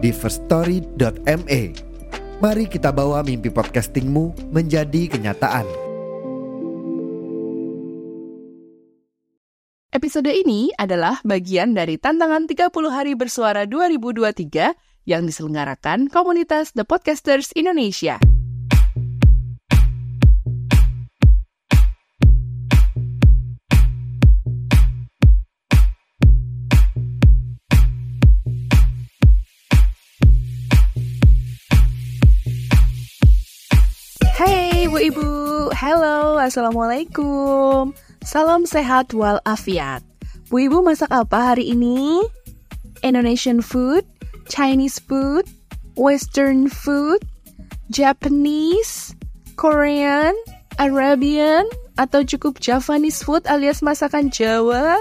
di firststory.me. Mari kita bawa mimpi podcastingmu menjadi kenyataan. Episode ini adalah bagian dari Tantangan 30 Hari Bersuara 2023 yang diselenggarakan komunitas The Podcasters Indonesia. Ibu, halo, assalamualaikum. Salam sehat walafiat. Bu Ibu masak apa hari ini? Indonesian food, Chinese food, Western food, Japanese, Korean, Arabian, atau cukup Javanese food alias masakan Jawa?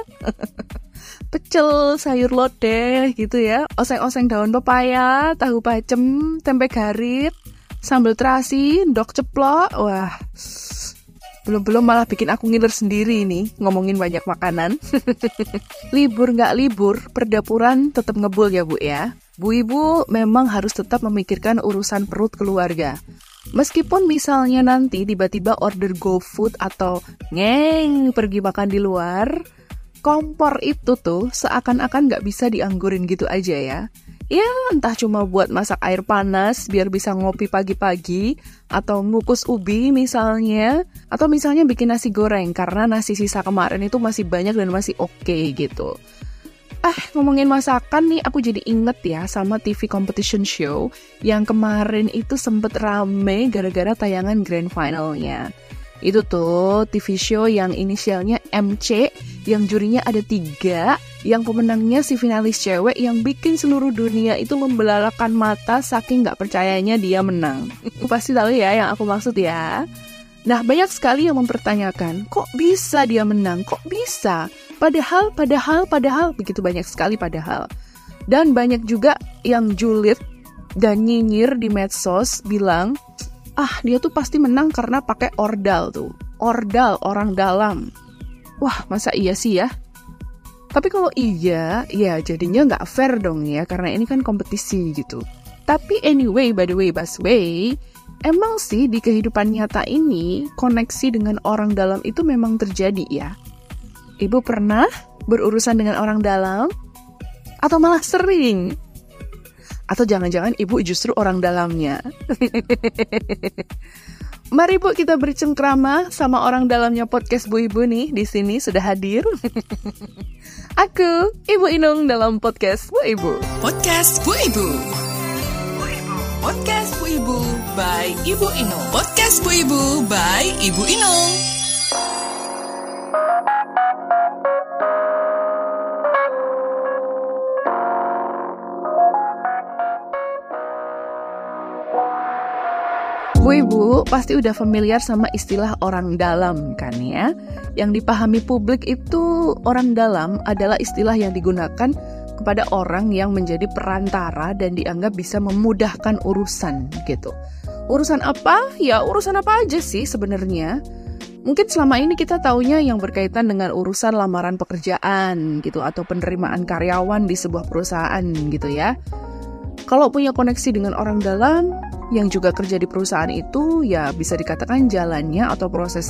Pecel, sayur lodeh gitu ya, oseng-oseng daun pepaya, tahu pacem, tempe garit, sambal terasi, ndok ceplok. Wah, belum malah bikin aku ngiler sendiri nih ngomongin banyak makanan. Libur nggak libur, perdapuran tetap ngebul ya Bu ya. Bu Ibu memang harus tetap memikirkan urusan perut keluarga. Meskipun misalnya nanti tiba-tiba order GoFood atau ngeng pergi makan di luar, kompor itu tuh seakan-akan nggak bisa dianggurin gitu aja ya. Ya, entah cuma buat masak air panas biar bisa ngopi pagi-pagi, atau ngukus ubi misalnya, atau misalnya bikin nasi goreng karena nasi sisa kemarin itu masih banyak dan masih oke gitu. Ngomongin masakan nih, aku jadi inget ya sama TV competition show yang kemarin itu sempet rame gara-gara tayangan grand finalnya. Itu tuh TV show yang inisialnya MC, yang jurinya ada 3, yang pemenangnya si finalis cewek yang bikin seluruh dunia itu membelalakan mata saking gak percayanya dia menang. Pasti tahu ya yang aku maksud ya. Nah, banyak sekali yang mempertanyakan, kok bisa dia menang? Kok bisa? Padahal, begitu banyak sekali padahal. Dan banyak juga yang julid dan nyinyir di medsos bilang, dia tuh pasti menang karena pakai ordal tuh. Ordal, orang dalam. Wah, masa iya sih ya? Tapi kalau iya, ya jadinya nggak fair dong ya, karena ini kan kompetisi gitu. Tapi anyway, by the way, busway, emang sih di kehidupan nyata ini, koneksi dengan orang dalam itu memang terjadi ya? Ibu pernah berurusan dengan orang dalam? Atau malah sering? Atau jangan-jangan ibu justru orang dalamnya. Mari Bu, kita bercengkrama sama orang dalamnya podcast Bu Ibu nih. Di sini sudah hadir. Aku, Ibu Inung, dalam podcast Bu Ibu. Podcast Bu Ibu. Podcast Bu Ibu by Ibu Inung. Podcast Bu Ibu by Ibu Inung. Bu Ibu pasti udah familiar sama istilah orang dalam kan ya? Yang dipahami publik itu orang dalam adalah istilah yang digunakan kepada orang yang menjadi perantara dan dianggap bisa memudahkan urusan gitu. Urusan apa? Ya urusan apa aja sih sebenarnya. Mungkin selama ini kita taunya yang berkaitan dengan urusan lamaran pekerjaan gitu, atau penerimaan karyawan di sebuah perusahaan gitu ya. Kalau punya koneksi dengan orang dalam yang juga kerja di perusahaan itu, ya bisa dikatakan jalannya atau proses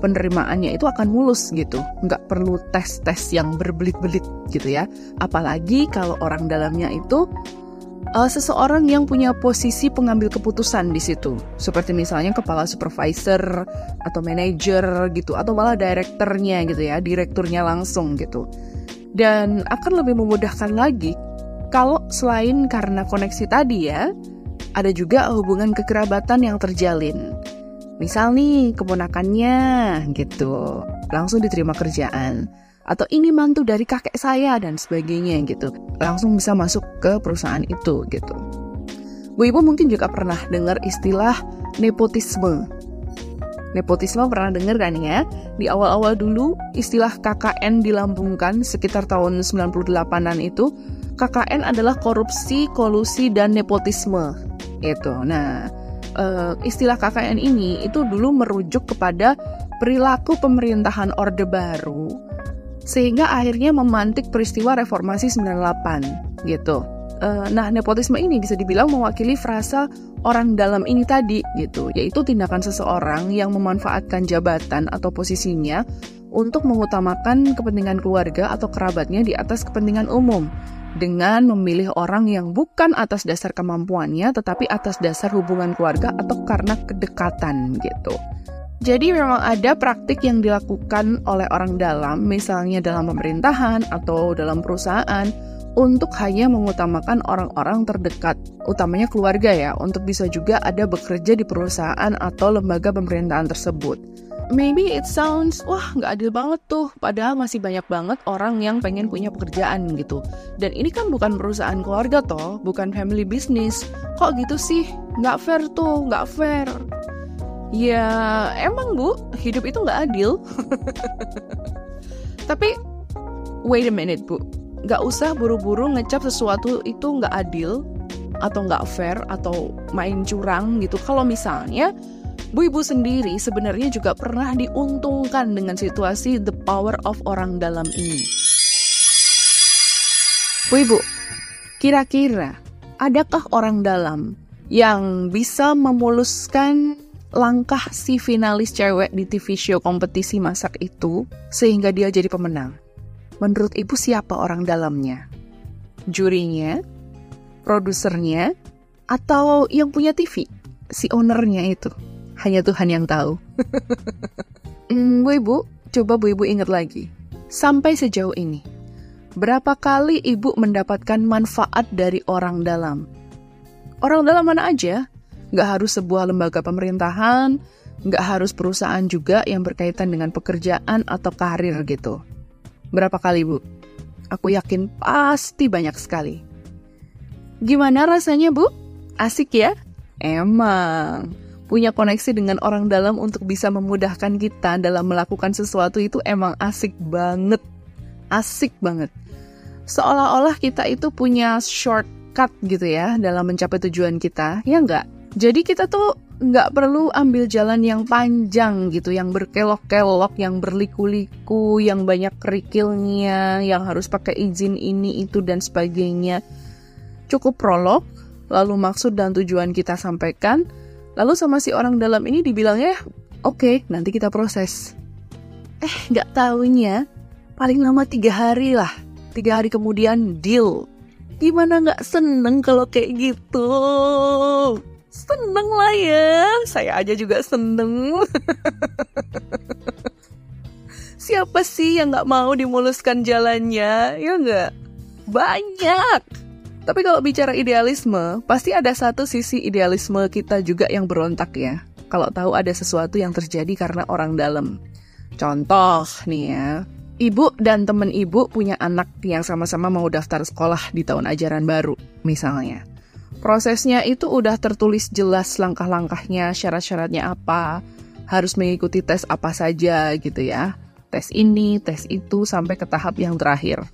penerimaannya itu akan mulus gitu. Nggak perlu tes-tes yang berbelit-belit gitu ya. Apalagi kalau orang dalamnya itu seseorang yang punya posisi pengambil keputusan di situ. Seperti misalnya kepala supervisor atau manajer gitu, atau malah direkturnya gitu ya, direkturnya langsung gitu. Dan akan lebih memudahkan lagi kalau selain karena koneksi tadi ya, ada juga hubungan kekerabatan yang terjalin. Misal nih, keponakannya gitu, langsung diterima kerjaan. Atau ini mantu dari kakek saya dan sebagainya gitu, langsung bisa masuk ke perusahaan itu gitu. Bu-Ibu mungkin juga pernah dengar istilah nepotisme. Nepotisme pernah dengar kan ya? Di awal-awal dulu istilah KKN dilambungkan sekitar tahun 98-an itu. KKN adalah korupsi, kolusi, dan nepotisme. Itu. Nah, istilah KKN ini itu dulu merujuk kepada perilaku pemerintahan Orde Baru sehingga akhirnya memantik peristiwa Reformasi 98 gitu. Nah, nepotisme ini bisa dibilang mewakili frasa orang dalam ini tadi gitu, yaitu tindakan seseorang yang memanfaatkan jabatan atau posisinya untuk mengutamakan kepentingan keluarga atau kerabatnya di atas kepentingan umum dengan memilih orang yang bukan atas dasar kemampuannya tetapi atas dasar hubungan keluarga atau karena kedekatan gitu. Jadi memang ada praktik yang dilakukan oleh orang dalam, misalnya dalam pemerintahan atau dalam perusahaan, untuk hanya mengutamakan orang-orang terdekat, utamanya keluarga ya, untuk bisa juga ada bekerja di perusahaan atau lembaga pemerintahan tersebut. Maybe it sounds, wah nggak adil banget tuh, padahal masih banyak banget orang yang pengen punya pekerjaan gitu. Dan ini kan bukan perusahaan keluarga toh, bukan family business, kok gitu sih, nggak fair tuh, nggak fair. Ya emang Bu, hidup itu nggak adil. Tapi, wait a minute Bu. Gak usah buru-buru ngecap sesuatu itu gak adil atau gak fair atau main curang gitu. Kalau misalnya Bu-Ibu sendiri sebenarnya juga pernah diuntungkan dengan situasi the power of orang dalam ini. Bu-Ibu, kira-kira adakah orang dalam yang bisa memuluskan langkah si finalis cewek di TV show kompetisi masak itu sehingga dia jadi pemenang? Menurut Ibu siapa orang dalamnya? Jurinya? Produsernya? Atau yang punya TV? Si ownernya itu? Hanya Tuhan yang tahu. Bu-Ibu, coba Bu-Ibu ingat lagi. Sampai sejauh ini, berapa kali Ibu mendapatkan manfaat dari orang dalam? Orang dalam mana aja? Nggak harus sebuah lembaga pemerintahan, nggak harus perusahaan juga yang berkaitan dengan pekerjaan atau karir gitu. Berapa kali, Bu? Aku yakin pasti banyak sekali. Gimana rasanya, Bu? Asik ya? Emang. Punya koneksi dengan orang dalam untuk bisa memudahkan kita dalam melakukan sesuatu itu emang asik banget. Asik banget. Seolah-olah kita itu punya shortcut gitu ya dalam mencapai tujuan kita, ya nggak? Jadi kita tuh nggak perlu ambil jalan yang panjang gitu, yang berkelok-kelok, yang berliku-liku, yang banyak kerikilnya, yang harus pakai izin ini, itu, dan sebagainya. Cukup prolog, lalu maksud dan tujuan kita sampaikan, lalu sama si orang dalam ini dibilangnya, oke, nanti kita proses. Nggak taunya, paling lama 3 hari lah. 3 hari kemudian, deal. Gimana nggak seneng kalau kayak gitu? Seneng lah ya, saya aja juga seneng. Siapa sih yang gak mau dimuluskan jalannya, ya gak? Banyak. Tapi kalau bicara idealisme, pasti ada satu sisi idealisme kita juga yang berontak ya. Kalau tahu ada sesuatu yang terjadi karena orang dalam. Contoh nih ya, ibu dan temen ibu punya anak yang sama-sama mau daftar sekolah di tahun ajaran baru, misalnya. Prosesnya itu udah tertulis jelas langkah-langkahnya, syarat-syaratnya apa, harus mengikuti tes apa saja gitu ya. Tes ini, tes itu, sampai ke tahap yang terakhir.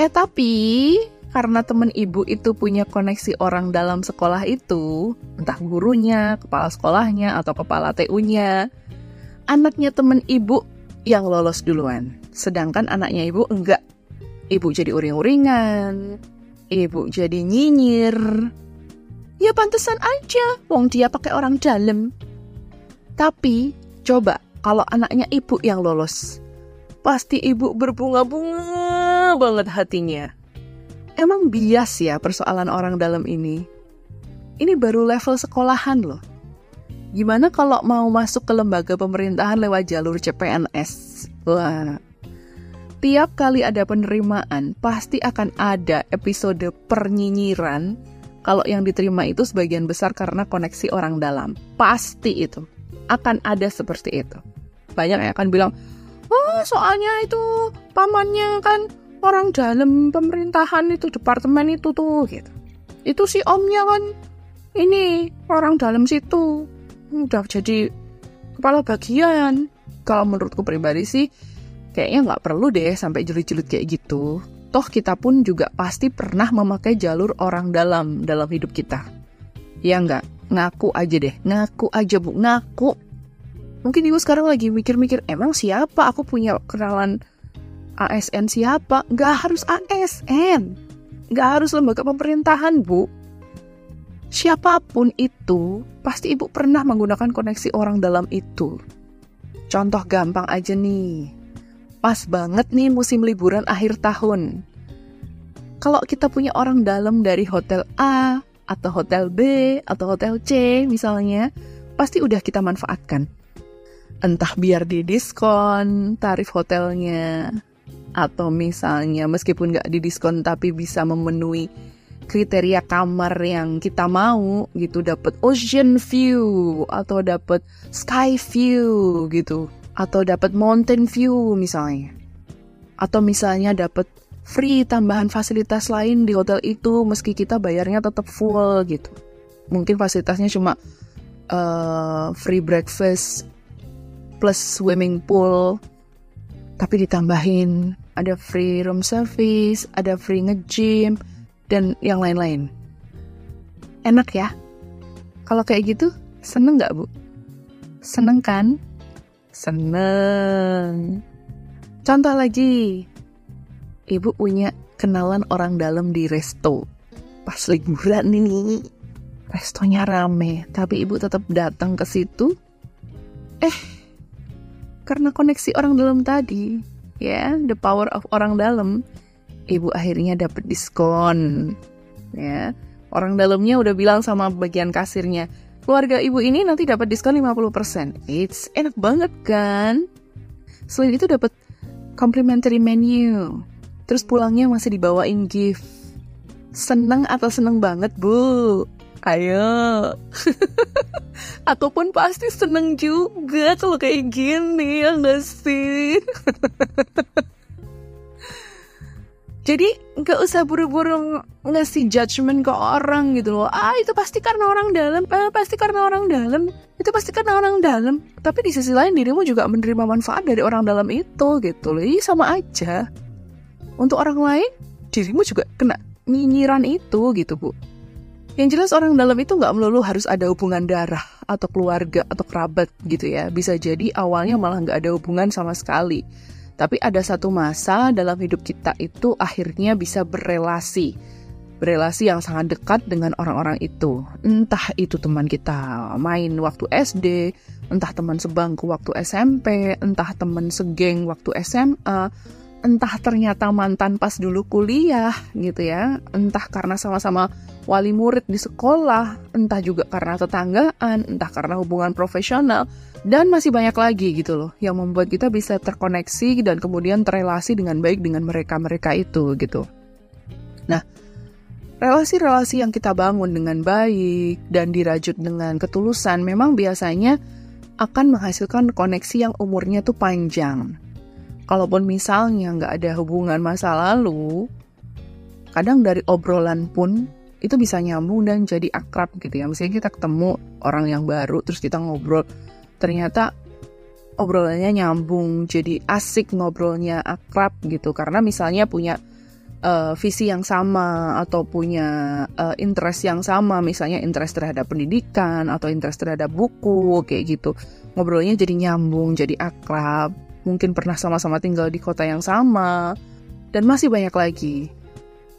Tapi, karena temen ibu itu punya koneksi orang dalam sekolah itu, entah gurunya, kepala sekolahnya, atau kepala TU-nya, anaknya temen ibu yang lolos duluan. Sedangkan anaknya ibu enggak. Ibu jadi uring-uringan, ibu jadi nyinyir. Ya pantesan aja, wong dia pakai orang dalam. Tapi, coba kalau anaknya ibu yang lolos. Pasti ibu berbunga-bunga banget hatinya. Emang bias ya persoalan orang dalam ini. Ini baru level sekolahan loh. Gimana kalau mau masuk ke lembaga pemerintahan lewat jalur CPNS? Wah. Tiap kali ada penerimaan, pasti akan ada episode pernyinyiran. Kalau yang diterima itu sebagian besar karena koneksi orang dalam. Pasti itu. Akan ada seperti itu. Banyak yang akan bilang, soalnya itu pamannya kan orang dalam pemerintahan itu, departemen itu tuh. Gitu. Itu si omnya kan ini orang dalam situ udah jadi kepala bagian. Kalau menurutku pribadi sih kayaknya nggak perlu deh sampai jelit-jelit kayak gitu. Toh kita pun juga pasti pernah memakai jalur orang dalam dalam hidup kita. Ya nggak? Ngaku aja deh, ngaku aja bu, ngaku. Mungkin ibu sekarang lagi mikir-mikir, emang siapa aku punya kenalan ASN siapa? Nggak harus ASN, nggak harus lembaga pemerintahan bu. Siapapun itu, pasti ibu pernah menggunakan koneksi orang dalam itu. Contoh gampang aja nih. Pas banget nih musim liburan akhir tahun. Kalau kita punya orang dalam dari hotel A, atau hotel B, atau hotel C misalnya, pasti udah kita manfaatkan. Entah biar di diskon tarif hotelnya, atau misalnya meskipun nggak di diskon tapi bisa memenuhi kriteria kamar yang kita mau gitu, dapat ocean view atau dapat sky view gitu, atau dapat mountain view misalnya, atau misalnya dapat free tambahan fasilitas lain di hotel itu meski kita bayarnya tetap full gitu. Mungkin fasilitasnya cuma free breakfast plus swimming pool, tapi ditambahin ada free room service, ada free nge-gym, dan yang lain-lain. Enak ya? Kalau kayak gitu, seneng gak bu? Seneng kan? Seneng. Contoh lagi, ibu punya kenalan orang dalam di resto. Pas liburan nih, restonya rame, tapi ibu tetap datang ke situ. Karena koneksi orang dalam tadi, ya, the power of orang dalam, ibu akhirnya dapat diskon, ya. Orang dalamnya udah bilang sama bagian kasirnya, keluarga ibu ini nanti dapat diskon 50%. It's enak banget kan? Selain itu dapat complimentary menu. Terus pulangnya masih dibawain gift. Seneng atau seneng banget, Bu? Ayo. Ataupun pasti seneng juga kalau kayak gini, ya nggak sih? Jadi gak usah buru-buru ngasih judgement ke orang gitu loh. Itu pasti karena orang dalam, pasti karena orang dalam, itu pasti karena orang dalam. Tapi di sisi lain dirimu juga menerima manfaat dari orang dalam itu gitu loh. Ini sama aja. Untuk orang lain, dirimu juga kena nyinyiran itu gitu bu. Yang jelas orang dalam itu gak melulu harus ada hubungan darah, atau keluarga, atau kerabat gitu ya. Bisa jadi awalnya malah gak ada hubungan sama sekali. Tapi ada satu masa dalam hidup kita itu akhirnya bisa berelasi. Berelasi yang sangat dekat dengan orang-orang itu. Entah itu teman kita main waktu SD, entah teman sebangku waktu SMP, entah teman segeng waktu SMA, entah ternyata mantan pas dulu kuliah gitu ya. Entah karena sama-sama wali murid di sekolah, entah juga karena tetanggaan, entah karena hubungan profesional. Dan masih banyak lagi gitu loh, yang membuat kita bisa terkoneksi dan kemudian terrelasi dengan baik dengan mereka-mereka itu gitu. Nah, relasi-relasi yang kita bangun dengan baik dan dirajut dengan ketulusan memang biasanya akan menghasilkan koneksi yang umurnya tuh panjang. Kalaupun misalnya nggak ada hubungan masa lalu, kadang dari obrolan pun itu bisa nyambung dan jadi akrab gitu ya. Misalnya kita ketemu orang yang baru terus kita ngobrol, ternyata obrolannya nyambung, jadi asik ngobrolnya, akrab gitu. Karena misalnya punya visi yang sama, atau punya interest yang sama. Misalnya interest terhadap pendidikan, atau interest terhadap buku, kayak gitu. Ngobrolnya jadi nyambung, jadi akrab. Mungkin pernah sama-sama tinggal di kota yang sama. Dan masih banyak lagi.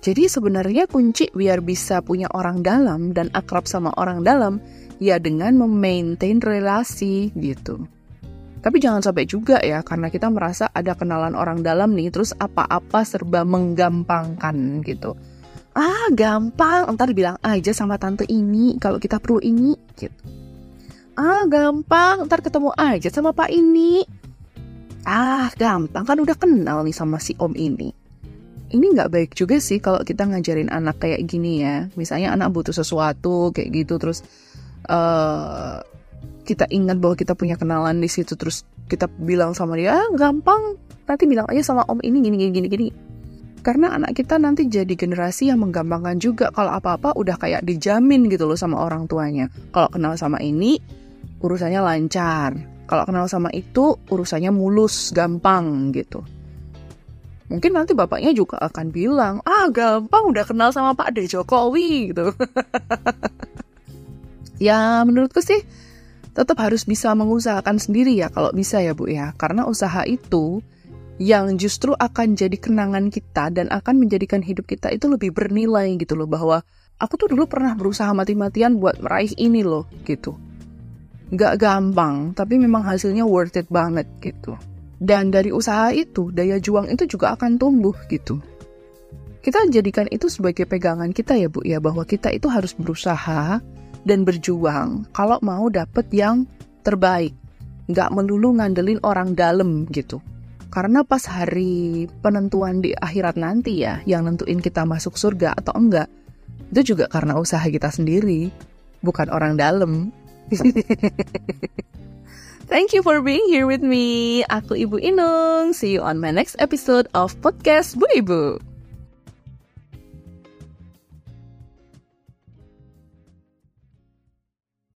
Jadi sebenarnya kunci biar bisa punya orang dalam dan akrab sama orang dalam, ya dengan memaintain relasi gitu. Tapi jangan sampai juga ya, karena kita merasa ada kenalan orang dalam nih, terus apa-apa serba menggampangkan gitu. Gampang, ntar bilang aja sama tante ini kalau kita perlu ini gitu. Gampang, ntar ketemu aja sama pak ini. Gampang, kan udah kenal nih sama si om ini. Ini nggak baik juga sih kalau kita ngajarin anak kayak gini ya. Misalnya anak butuh sesuatu kayak gitu, terus kita ingat bahwa kita punya kenalan di situ, terus kita bilang sama dia, gampang, nanti bilang aja sama om ini gini gini gini gini. Karena anak kita nanti jadi generasi yang menggampangkan juga, kalau apa-apa udah kayak dijamin gitu loh sama orang tuanya. Kalau kenal sama ini, urusannya lancar. Kalau kenal sama itu, urusannya mulus, gampang gitu. Mungkin nanti bapaknya juga akan bilang, gampang udah kenal sama Pak De Jokowi gitu. Ya menurutku sih tetap harus bisa mengusahakan sendiri ya, kalau bisa ya Bu ya. Karena usaha itu yang justru akan jadi kenangan kita dan akan menjadikan hidup kita itu lebih bernilai gitu loh, bahwa aku tuh dulu pernah berusaha mati-matian buat meraih ini loh gitu. Gak gampang, tapi memang hasilnya worth it banget gitu. Dan dari usaha itu, daya juang itu juga akan tumbuh gitu. Kita jadikan itu sebagai pegangan kita ya Bu ya, bahwa kita itu harus berusaha dan berjuang kalau mau dapet yang terbaik. Gak melulu ngandelin orang dalam gitu. Karena pas hari penentuan di akhirat nanti ya, yang nentuin kita masuk surga atau enggak, itu juga karena usaha kita sendiri, bukan orang dalam. Thank you for being here with me. Aku Ibu Inung. See you on my next episode of Podcast Bu-Ibu.